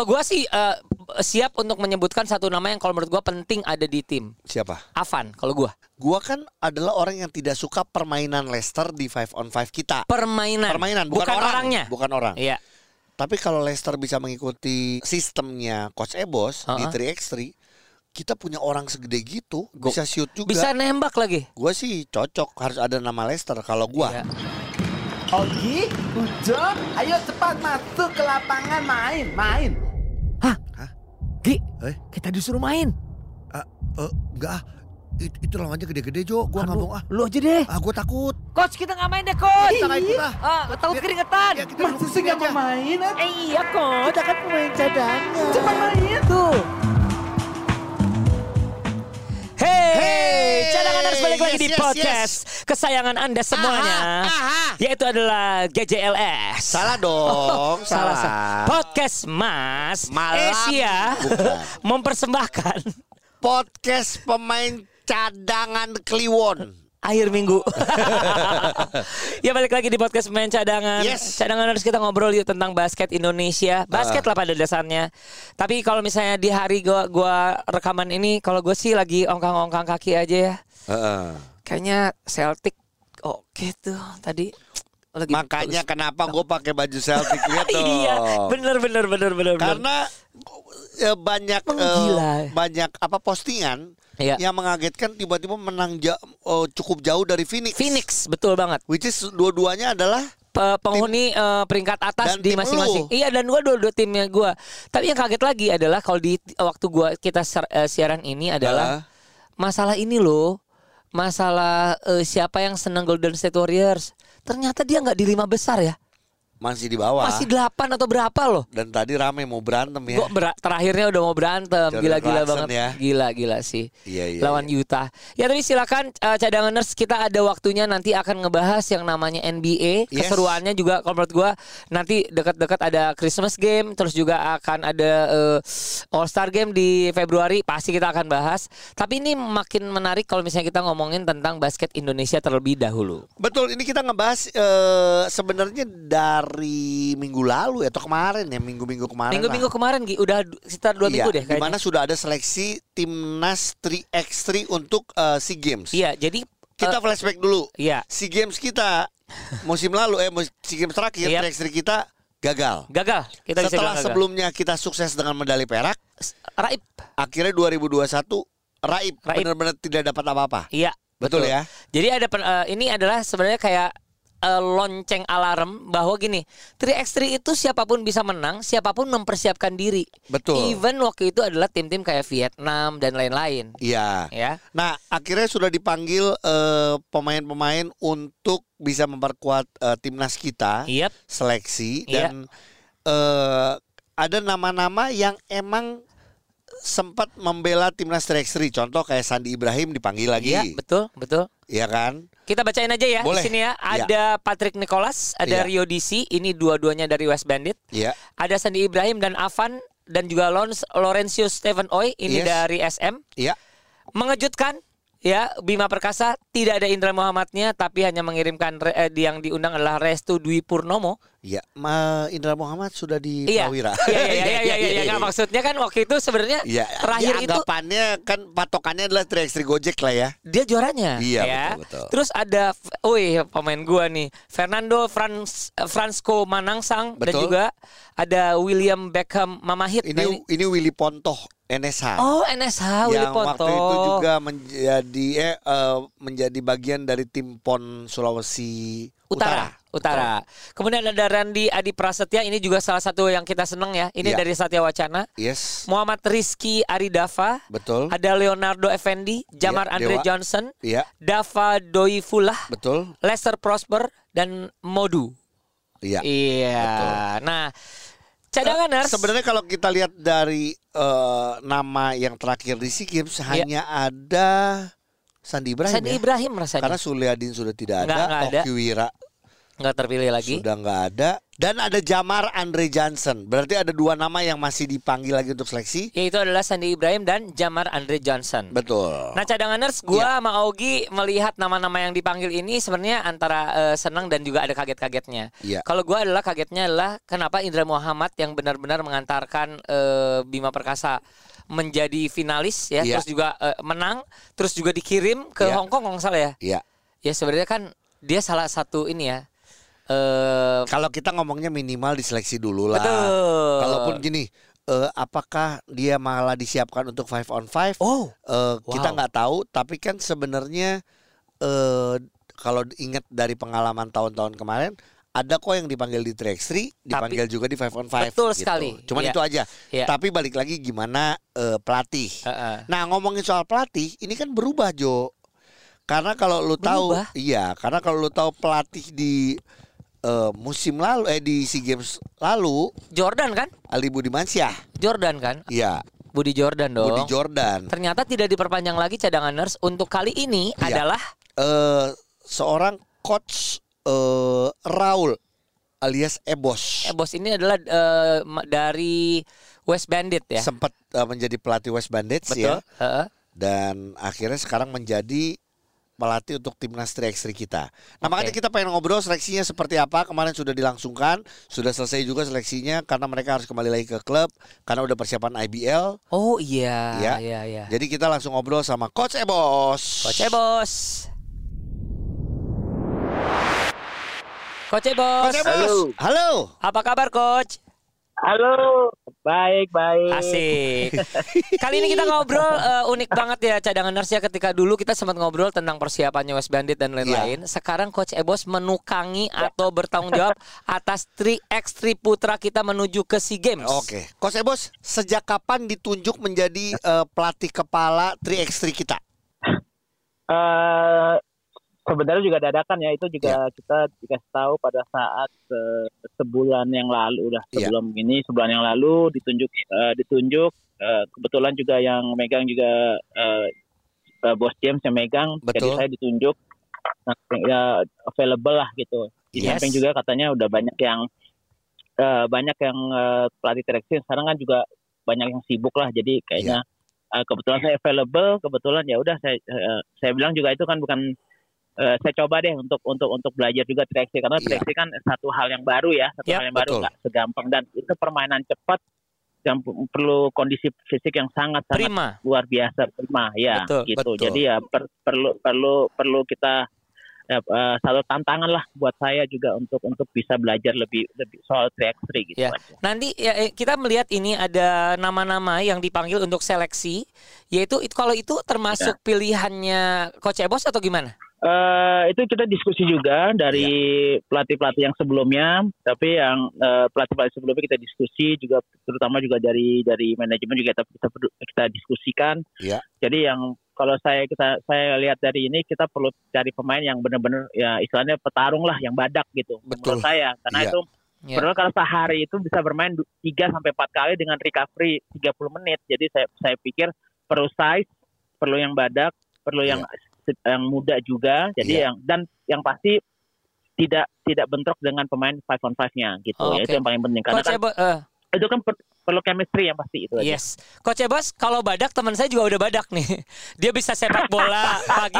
Kalau gue sih siap untuk menyebutkan satu nama yang kalau menurut gue penting ada di tim. Siapa? Avan. Kalau gue. Gue kan adalah orang yang tidak suka permainan Lester di 5-on-5 kita. Permainan. Permainan. Bukan orangnya. Bukan orang. Iya. Tapi kalau Lester bisa mengikuti sistemnya Coach Ebos di 3x3, kita punya orang segede gitu, bisa shoot juga. Bisa nembak lagi. Gue sih cocok, harus ada nama Lester kalau gue. Iya. Augie, Udjo, ayo cepat masuk ke lapangan main. Hah? Gi, kita disuruh main. Enggak, itu lawannya gede-gede, Jo. Gua nggak mau. Lu aja deh. Gua takut. Coach, kita nggak main deh, Coach. Kita nggak ikut lah. Takut keringetan. Masih sih nggak mau main? Iya, Coach. Kita kan pemain cadangan. Cepat main tuh. Hey, cadangan harus balik lagi di podcast kesayangan Anda semuanya. Yaitu adalah GJLS. Salah dong. Salah. Podcast Mas Asia mempersembahkan podcast pemain cadangan Kliwon akhir minggu. Ya, balik lagi di podcast pemain cadangan. Yes. Cadangan harus kita ngobrol yuk tentang basket Indonesia. Basket lah pada dasarnya. Tapi kalau misalnya di hari gua rekaman ini, kalau gue sih lagi ongkang-ongkang kaki aja ya. Kayaknya Celtic oke tuh tadi. Lagi makanya terus. Kenapa gue pakai baju Celtic gitu. Iya, bener. Karena banyak banyak apa postingan yang mengagetkan, tiba-tiba menang cukup jauh dari Phoenix. Phoenix, betul banget. Which is dua-duanya adalah penghuni peringkat atas di masing-masing. Iya, dan gue dua timnya gue. Tapi yang kaget lagi adalah kalau di waktu kita siaran ini adalah masalah ini loh. Masalah siapa yang senang Golden State Warriors. Ternyata dia nggak di 5 besar ya. Masih di bawah. Masih 8 atau berapa loh. Dan tadi rame mau berantem ya. Terakhirnya udah mau berantem. Gila-gila banget ya. Gila sih. Iya, lawan Utah. Ya tadi silakan cadanganers, kita ada waktunya nanti akan ngebahas yang namanya NBA. Yes. Keseruannya juga kalau menurut gue nanti dekat-dekat ada Christmas game. Terus juga akan ada All-Star game di Februari. Pasti kita akan bahas. Tapi ini makin menarik kalau misalnya kita ngomongin tentang basket Indonesia terlebih dahulu. Betul, ini kita ngebahas sebenarnya dari minggu lalu atau kemarin ya, minggu-minggu kemarin Gi, udah sekitar 2 minggu deh kayaknya. Dimana sudah ada seleksi timnas 3x3 untuk SEA Games. Iya, jadi kita flashback dulu. Iya. SEA Games kita musim lalu, SEA Games terakhir 3x3 kita gagal. Setelah sebelumnya kita sukses dengan medali perak, raib. Akhirnya 2021 raib. Benar-benar tidak dapat apa-apa. Iya. Betul ya. Jadi ada ini adalah sebenarnya kayak lonceng alarm bahwa gini, 3x3 itu siapapun bisa menang, siapapun mempersiapkan diri. Betul. Even waktu itu adalah tim-tim kayak Vietnam dan lain-lain. Iya. Ya. Nah, akhirnya sudah dipanggil pemain-pemain untuk bisa memperkuat timnas kita. Yep. Seleksi dan ada nama-nama yang emang sempat membela timnas 3x3. Contoh kayak Sandi Ibrahim dipanggil lagi. Iya, betul. Iya kan? Kita bacain aja ya. Boleh. Di sini ya. Ada Patrick Nicholas, ada Rio DC, ini dua-duanya dari West Bandit. Iya. Ada Sandi Ibrahim dan Avan, dan juga Lorenzio Steven ini dari SM. Iya. Mengejutkan ya, Bima Perkasa tidak ada Indra Muhammadnya, tapi hanya mengirimkan yang diundang adalah Restu Dwi Purnomo. Iya, Indra Muhammad sudah di Prawira. Iya. Maksudnya kan waktu itu sebenarnya terakhir itu anggapannya kan patokannya adalah Tri-Stri Gojek lah ya. Dia juaranya. Iya, ya. Betul. Terus ada pemain gua nih, Fernando Fransko Manangsang. Betul. Dan juga ada William Beckham Mamahit. Ini Willy Pontoh NSH. Oh, NSH Willy Pontoh. Yang waktu itu juga menjadi bagian dari tim PON Sulawesi Utara. Kemudian ada Randi Adi Prasetya, ini juga salah satu yang kita seneng ya. Ini dari Satyawacana. Yes. Muhammad Rizky Aridafa. Betul. Ada Leonardo Effendi, Jamar Andre Johnson, Dafa Doifullah. Betul. Lester Prosper dan Modu. Iya. Betul. Nah, cadanganers. Sebenarnya kalau kita lihat dari nama yang terakhir di SEA Games hanya ada Sandi Ibrahim. Karena Suliadin sudah tidak ada. Okiwira nggak terpilih lagi. Sudah nggak ada. Dan ada Jamar Andre Johnson. Berarti ada dua nama yang masih dipanggil lagi untuk seleksi. Yaitu adalah Sandi Ibrahim dan Jamar Andre Johnson. Betul. Nah cadanganers, gue sama Augie melihat nama-nama yang dipanggil ini sebenarnya antara senang dan juga ada kaget-kagetnya. Kalau gue adalah kagetnya adalah kenapa Indra Muhammad yang benar-benar mengantarkan Bima Perkasa menjadi finalis ya, terus juga menang, terus juga dikirim ke Hong Kong kalau nggak salah ya. Ya sebenarnya kan dia salah satu ini ya. Kalau kita ngomongnya minimal diseleksi dulu lah. Betul. Kalaupun gini, apakah dia malah disiapkan untuk 5 on 5? Oh, kita nggak tahu. Tapi kan sebenarnya kalau ingat dari pengalaman tahun-tahun kemarin, ada kok yang dipanggil di Tri-Stri, dipanggil tapi, juga di 5 on 5. Betul gitu. Sekali. Cuman itu aja. Tapi balik lagi gimana pelatih. Nah ngomongin soal pelatih, ini kan berubah Jo. Karena kalau lu tahu, karena kalau lu tahu pelatih di musim lalu di SEA Games lalu Jordan kan? Ali Budi Mansyah. Jordan kan? Iya. Budi Jordan dong. Budi Jordan. Ternyata tidak diperpanjang lagi cadanganers untuk kali ini adalah seorang coach Raul alias Ebos. Ebos ini adalah dari West Bandit ya. Sempat menjadi pelatih West Bandit sih ya. Dan akhirnya sekarang menjadi pelatih untuk timnas Tri-Stri kita. Nah makanya kita pengen ngobrol seleksinya seperti apa. Kemarin sudah dilangsungkan, sudah selesai juga seleksinya karena mereka harus kembali lagi ke klub karena udah persiapan IBL. Oh iya. Iya. Jadi kita langsung ngobrol sama Coach Ebos. Coach Ebos. Coach Ebos. Coach Ebos. Halo. Halo. Apa kabar Coach? Halo, baik. Asik. Kali ini kita ngobrol unik banget ya cadanganers ya, ketika dulu kita sempat ngobrol tentang persiapannya West Bandit dan lain-lain. Sekarang Coach Ebos menukangi atau bertanggung jawab atas Tri-Stri Putra kita menuju ke SEA Games. Oke. Coach Ebos, sejak kapan ditunjuk menjadi pelatih kepala Tri-Stri kita? Sebenarnya juga dadakan ya, itu juga kita dikasih tahu pada saat sebulan yang lalu udah sebelum ini sebulan yang lalu ditunjuk kebetulan juga yang megang juga Bos James yang megang. Betul. Jadi saya ditunjuk available lah gitu. Di samping juga katanya udah banyak yang pelatih direksi sekarang kan juga banyak yang sibuk lah, jadi kayaknya kebetulan saya available, kebetulan ya udah saya bilang juga itu kan bukan saya coba deh untuk belajar juga Tri-Stri karena Tri-Stri kan satu hal yang baru ya, satu hal yang baru nggak segampang, dan itu permainan cepat yang perlu kondisi fisik yang sangat luar biasa prima ya. Betul, gitu. Betul. Jadi ya perlu kita satu tantangan lah buat saya juga untuk bisa belajar lebih soal Tri-Stri gitu. Nanti ya, kita melihat ini ada nama-nama yang dipanggil untuk seleksi, yaitu kalau itu termasuk pilihannya Coach Ebos atau gimana? Itu kita diskusi juga dari pelatih-pelatih yang sebelumnya, tapi yang pelatih-pelatih sebelumnya kita diskusi juga, terutama juga dari manajemen juga kita diskusikan. Jadi yang kalau saya lihat dari ini, kita perlu cari pemain yang benar-benar ya istilahnya petarung lah, yang badak gitu. Betul. Menurut saya karena itu benar, kalau sehari itu bisa bermain 3-4 kali dengan recovery 30 menit. Jadi saya pikir perlu size, perlu yang badak, perlu yang muda juga, jadi yang pasti tidak bentrok dengan pemain 5 on 5-nya gitu. Ya, itu yang paling penting karena kan, itu kan perlu chemistry yang pasti itu. Coach Ebos, kalau badak teman saya juga udah badak nih. Dia bisa sepak bola, pagi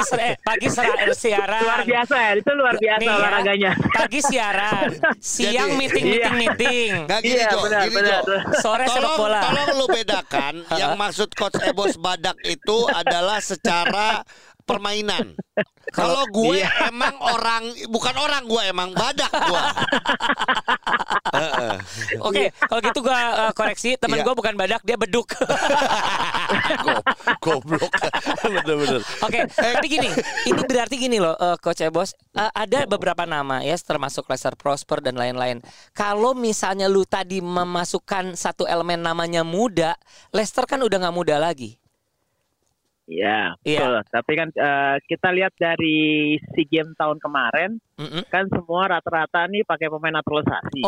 siaran. Luar biasa ya, itu luar biasa nih, olahraganya. Pagi siaran, siang meeting. Benar. Sore sepak bola. Tolong lu bedakan yang maksud Coach Ebos badak itu adalah secara permainan. Kalau gue emang bukan orang, gue emang badak gue. Oke, kalau gitu gue koreksi, teman gue bukan badak, dia beduk. Goblok. Bener-bener. Oke, tapi gini, ini berarti gini loh Coach Ebos, ada beberapa nama ya, termasuk Lester Prosper dan lain-lain. Kalau misalnya lu tadi memasukkan satu elemen namanya muda, Lester kan udah gak muda lagi. Betul. Tapi kan kita lihat dari SEA Games tahun kemarin, kan semua rata-rata nih pakai pemain naturalisasi.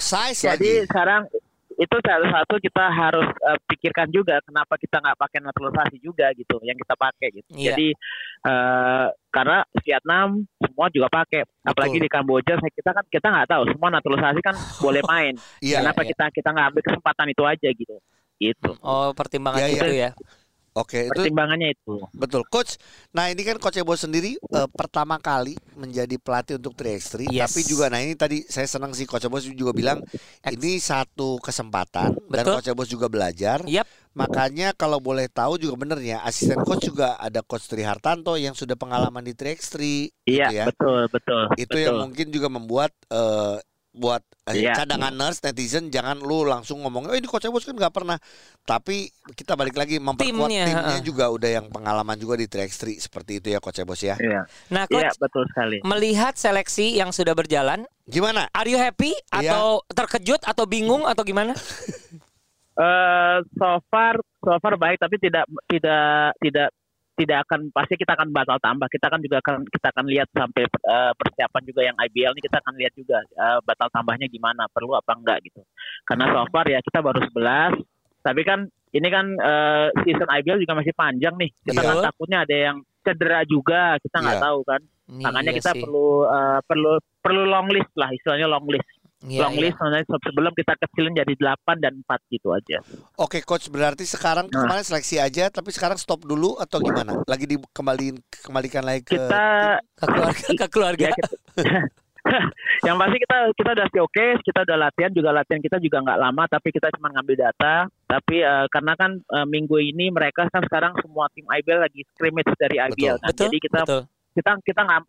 Size jadi lagi. Sekarang itu satu kita harus pikirkan juga kenapa kita nggak pakai naturalisasi juga gitu yang kita pakai gitu. Iya. Jadi karena Vietnam semua juga pakai, apalagi di Kamboja kita kan kita nggak tahu semua naturalisasi kan boleh main. Iya, kenapa kita nggak ambil kesempatan itu aja gitu? Gitu. Oh, pertimbangan itu ya. Oke, itu pertimbangannya itu. Betul, Coach. Nah, ini kan Coach Ebos sendiri pertama kali menjadi pelatih untuk Tri-Stri, tapi juga nah ini tadi saya senang sih Coach Ebos juga bilang ini satu kesempatan dan Coach Ebos juga belajar. Makanya kalau boleh tahu juga benernya asisten coach juga ada Coach Tri Hartanto yang sudah pengalaman di Tri-Stri. Iya, gitu ya. Betul. Itu yang mungkin juga membuat cadangan nurse netizen jangan lu langsung ngomong ini Coach Ebos kan nggak pernah, tapi kita balik lagi memperkuat timnya juga udah yang pengalaman juga di Tri-Stri seperti itu ya Coach Ebos ya. Nah Coach, betul sekali. Melihat seleksi yang sudah berjalan gimana? Are you happy atau terkejut atau bingung atau gimana? So far baik, tapi tidak akan, pasti kita akan batal tambah. Kita akan lihat sampai persiapan juga yang IBL ini kita akan lihat juga batal tambahnya gimana, perlu apa enggak gitu. Karena so far ya kita baru 11, tapi kan ini kan season IBL juga masih panjang nih. Kita kan takutnya ada yang cedera juga, kita nggak tahu kan. Makanya kita perlu long list lah, istilahnya long list. Sebelum kita kecilin jadi 8 dan 4 gitu aja. Oke Coach, berarti sekarang kemarin seleksi aja, tapi sekarang stop dulu atau gimana? Lagi dikembalikan lagi ke keluarga. Ya, yang pasti kita udah showcase, kita udah latihan kita juga nggak lama, tapi kita cuma ngambil data. Tapi karena kan minggu ini mereka kan sekarang semua tim IBL lagi scrimmage dari IBL kan. Jadi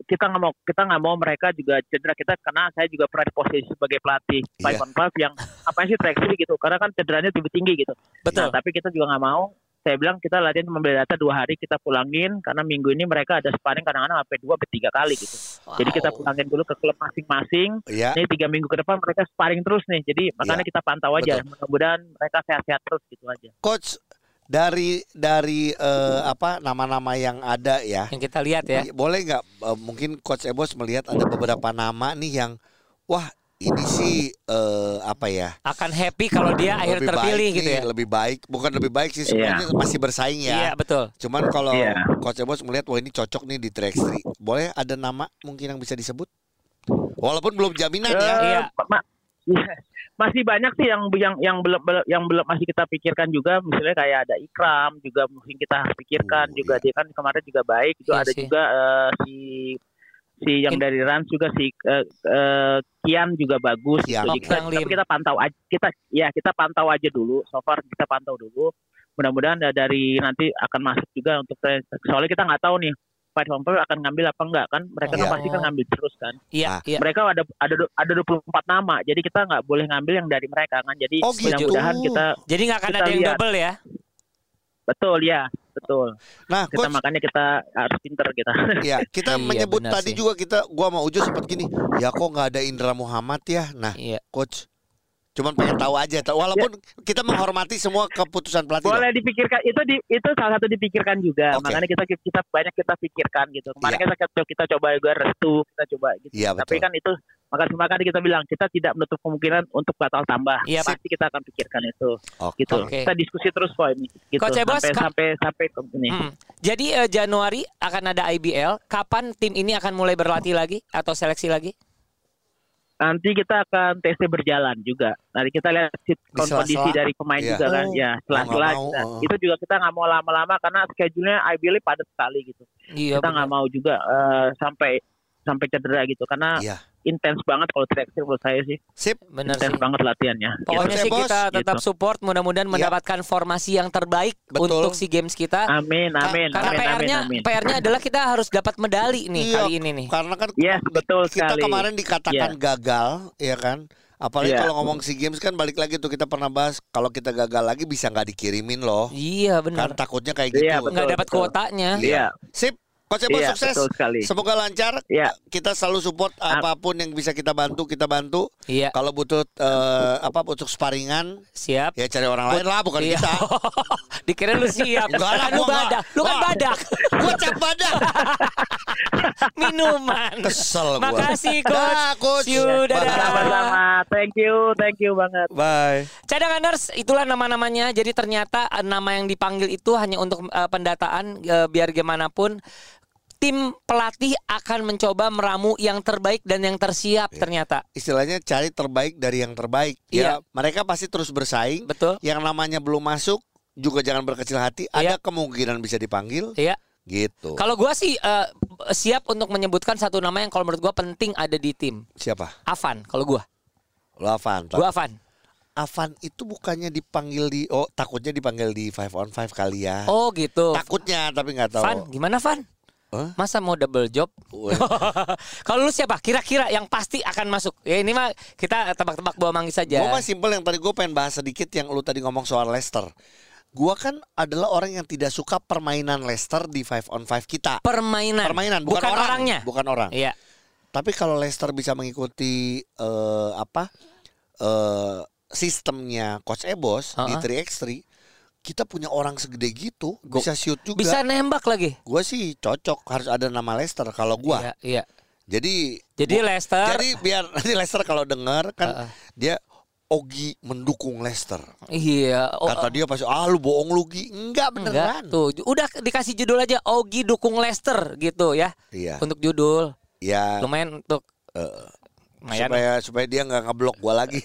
kita nggak mau mereka juga cedera, kita karena saya juga pernah di posisi sebagai pelatih 5-on-5 yang apa sih Tri-Stri gitu, karena kan cederanya lebih tinggi gitu. Nah, tapi kita juga nggak mau, saya bilang kita latihan membela data 2 hari kita pulangin, karena minggu ini mereka ada sparring kadang-kadang sampai 2-3 kali gitu. Jadi kita pulangin dulu ke klub masing-masing. Ini 3 minggu ke depan mereka sparring terus nih, jadi makanya kita pantau aja, mudah-mudahan mereka sehat-sehat terus gitu aja. Coach, Dari nama-nama yang ada ya, yang kita lihat ya, boleh nggak mungkin Coach Ebos melihat ada beberapa nama nih yang wah ini sih akan happy kalau dia akhir terpilih gitu nih, ya lebih baik sih semuanya masih bersaing ya. Iya betul. Cuman kalau Coach Ebos melihat wah ini cocok nih di Tri-Stri, boleh ada nama mungkin yang bisa disebut walaupun belum jaminan ya. Masih banyak sih yang belum masih kita pikirkan juga, misalnya kayak ada Ikram juga mungkin kita pikirkan juga dia kan kemarin juga baik itu ada juga si yang dari Rans juga Kian juga bagus gitu. Kita pantau aja, kita pantau aja dulu, so far kita pantau dulu, mudah-mudahan dari nanti akan masuk juga untuk soalnya kita nggak tahu nih Pampel akan ngambil apa enggak kan? Mereka kan pasti kan ngambil terus kan. Mereka ada 24 nama. Jadi kita nggak boleh ngambil yang dari mereka kan. Jadi mudah-mudahan kita jadi nggak akan ada yang double ya. Betul ya. Betul. Nah, kita Coach, makanya kita harus pinter kita. Ya, kita menyebut tadi sih. Juga gua sama Udjo sempat gini. Ya kok nggak ada Indra Muhammad ya? Nah, Coach cuman pengen tahu aja, walaupun kita menghormati semua keputusan pelatih. Boleh dipikirkan, itu salah satu dipikirkan juga. Makanya kita banyak kita pikirkan gitu. Kemarin kita coba juga Restu, kita coba gitu. Tapi kan itu makanya kita bilang kita tidak menutup kemungkinan untuk batal tambah. Pasti kita akan pikirkan itu. Gitu. Kita diskusi terus kok ini. Gitu. Sampai ini. Jadi Januari akan ada IBL. Kapan tim ini akan mulai berlatih lagi atau seleksi lagi? Nanti kita akan TC berjalan juga. Nanti kita lihat kondisi dari pemain juga kan. Itu juga kita nggak mau lama-lama karena schedule-nya IBL padat sekali gitu. Kita nggak mau juga sampai cedera gitu karena intens banget kalau Tri-Stri menurut saya sih. Intens banget latihannya. Pokoknya sih kita tetap support, mudah-mudahan mendapatkan formasi yang terbaik untuk SEA Games kita. Amin. Karena PR-nya adalah kita harus dapat medali nih kali ini nih. Karena kan kita kemarin dikatakan gagal ya kan. Apalagi kalau ngomong SEA Games kan balik lagi tuh kita pernah bahas, kalau kita gagal lagi bisa nggak dikirimin loh. Iya benar. Kan takutnya kayak gitu. Nggak dapat kuotanya. Sip. Coach Ebos, sukses. Semoga lancar. Kita selalu support apapun yang bisa kita bantu, kita bantu. Kalau butuh butuh sparingan, siap. Ya cari orang lain lah, bukan kita. Dikira lu siap. Enggak lah, lu kan badak. Gua cap badak. Minuman. Kesel gua. Makasih Coach. Sama-sama. Thank you banget. Bye. Cadanganers, itulah nama-namanya. Jadi ternyata nama yang dipanggil itu hanya untuk pendataan, biar gimana pun tim pelatih akan mencoba meramu yang terbaik dan yang tersiap ternyata. Istilahnya cari terbaik dari yang terbaik. Ya, mereka pasti terus bersaing. Betul. Yang namanya belum masuk juga jangan berkecil hati. Ada kemungkinan bisa dipanggil. Iya. Gitu. Kalau gue sih siap untuk menyebutkan satu nama yang kalau menurut gue penting ada di tim. Siapa? Avan. Kalau gue. Lo Avan. Gue Avan. Avan itu bukannya dipanggil di takutnya dipanggil di 5-on-5 kali ya. Oh gitu. Takutnya tapi nggak tahu. Van, gimana Van? Masa mau double job? Kalau lu siapa? Kira-kira yang pasti akan masuk. Ya ini mah kita tebak-tebak buah manggis saja. Gue mah simpel, yang tadi gue pengen bahas sedikit yang lu tadi ngomong soal Lester. Gue kan adalah orang yang tidak suka permainan Lester di 5-on-5 kita. Permainan, bukan orangnya. Bukan orang. Iya. Tapi kalau Lester bisa mengikuti sistemnya Coach Ebos di 3x3, kita punya orang segede gitu, bisa shoot juga, bisa nembak lagi. Gue sih cocok, harus ada nama Lester kalau gue. Iya. Jadi Lester. Jadi biar nanti Lester kalau dengar kan dia Augie mendukung Lester. Iya. Kata dia pasti lu bohong lu Gi. Enggak, beneran. Enggak, tuh udah dikasih judul aja Augie dukung Lester gitu ya. Iya. Untuk judul. Iya. Lumayan untuk supaya dia nggak ngeblok gue lagi.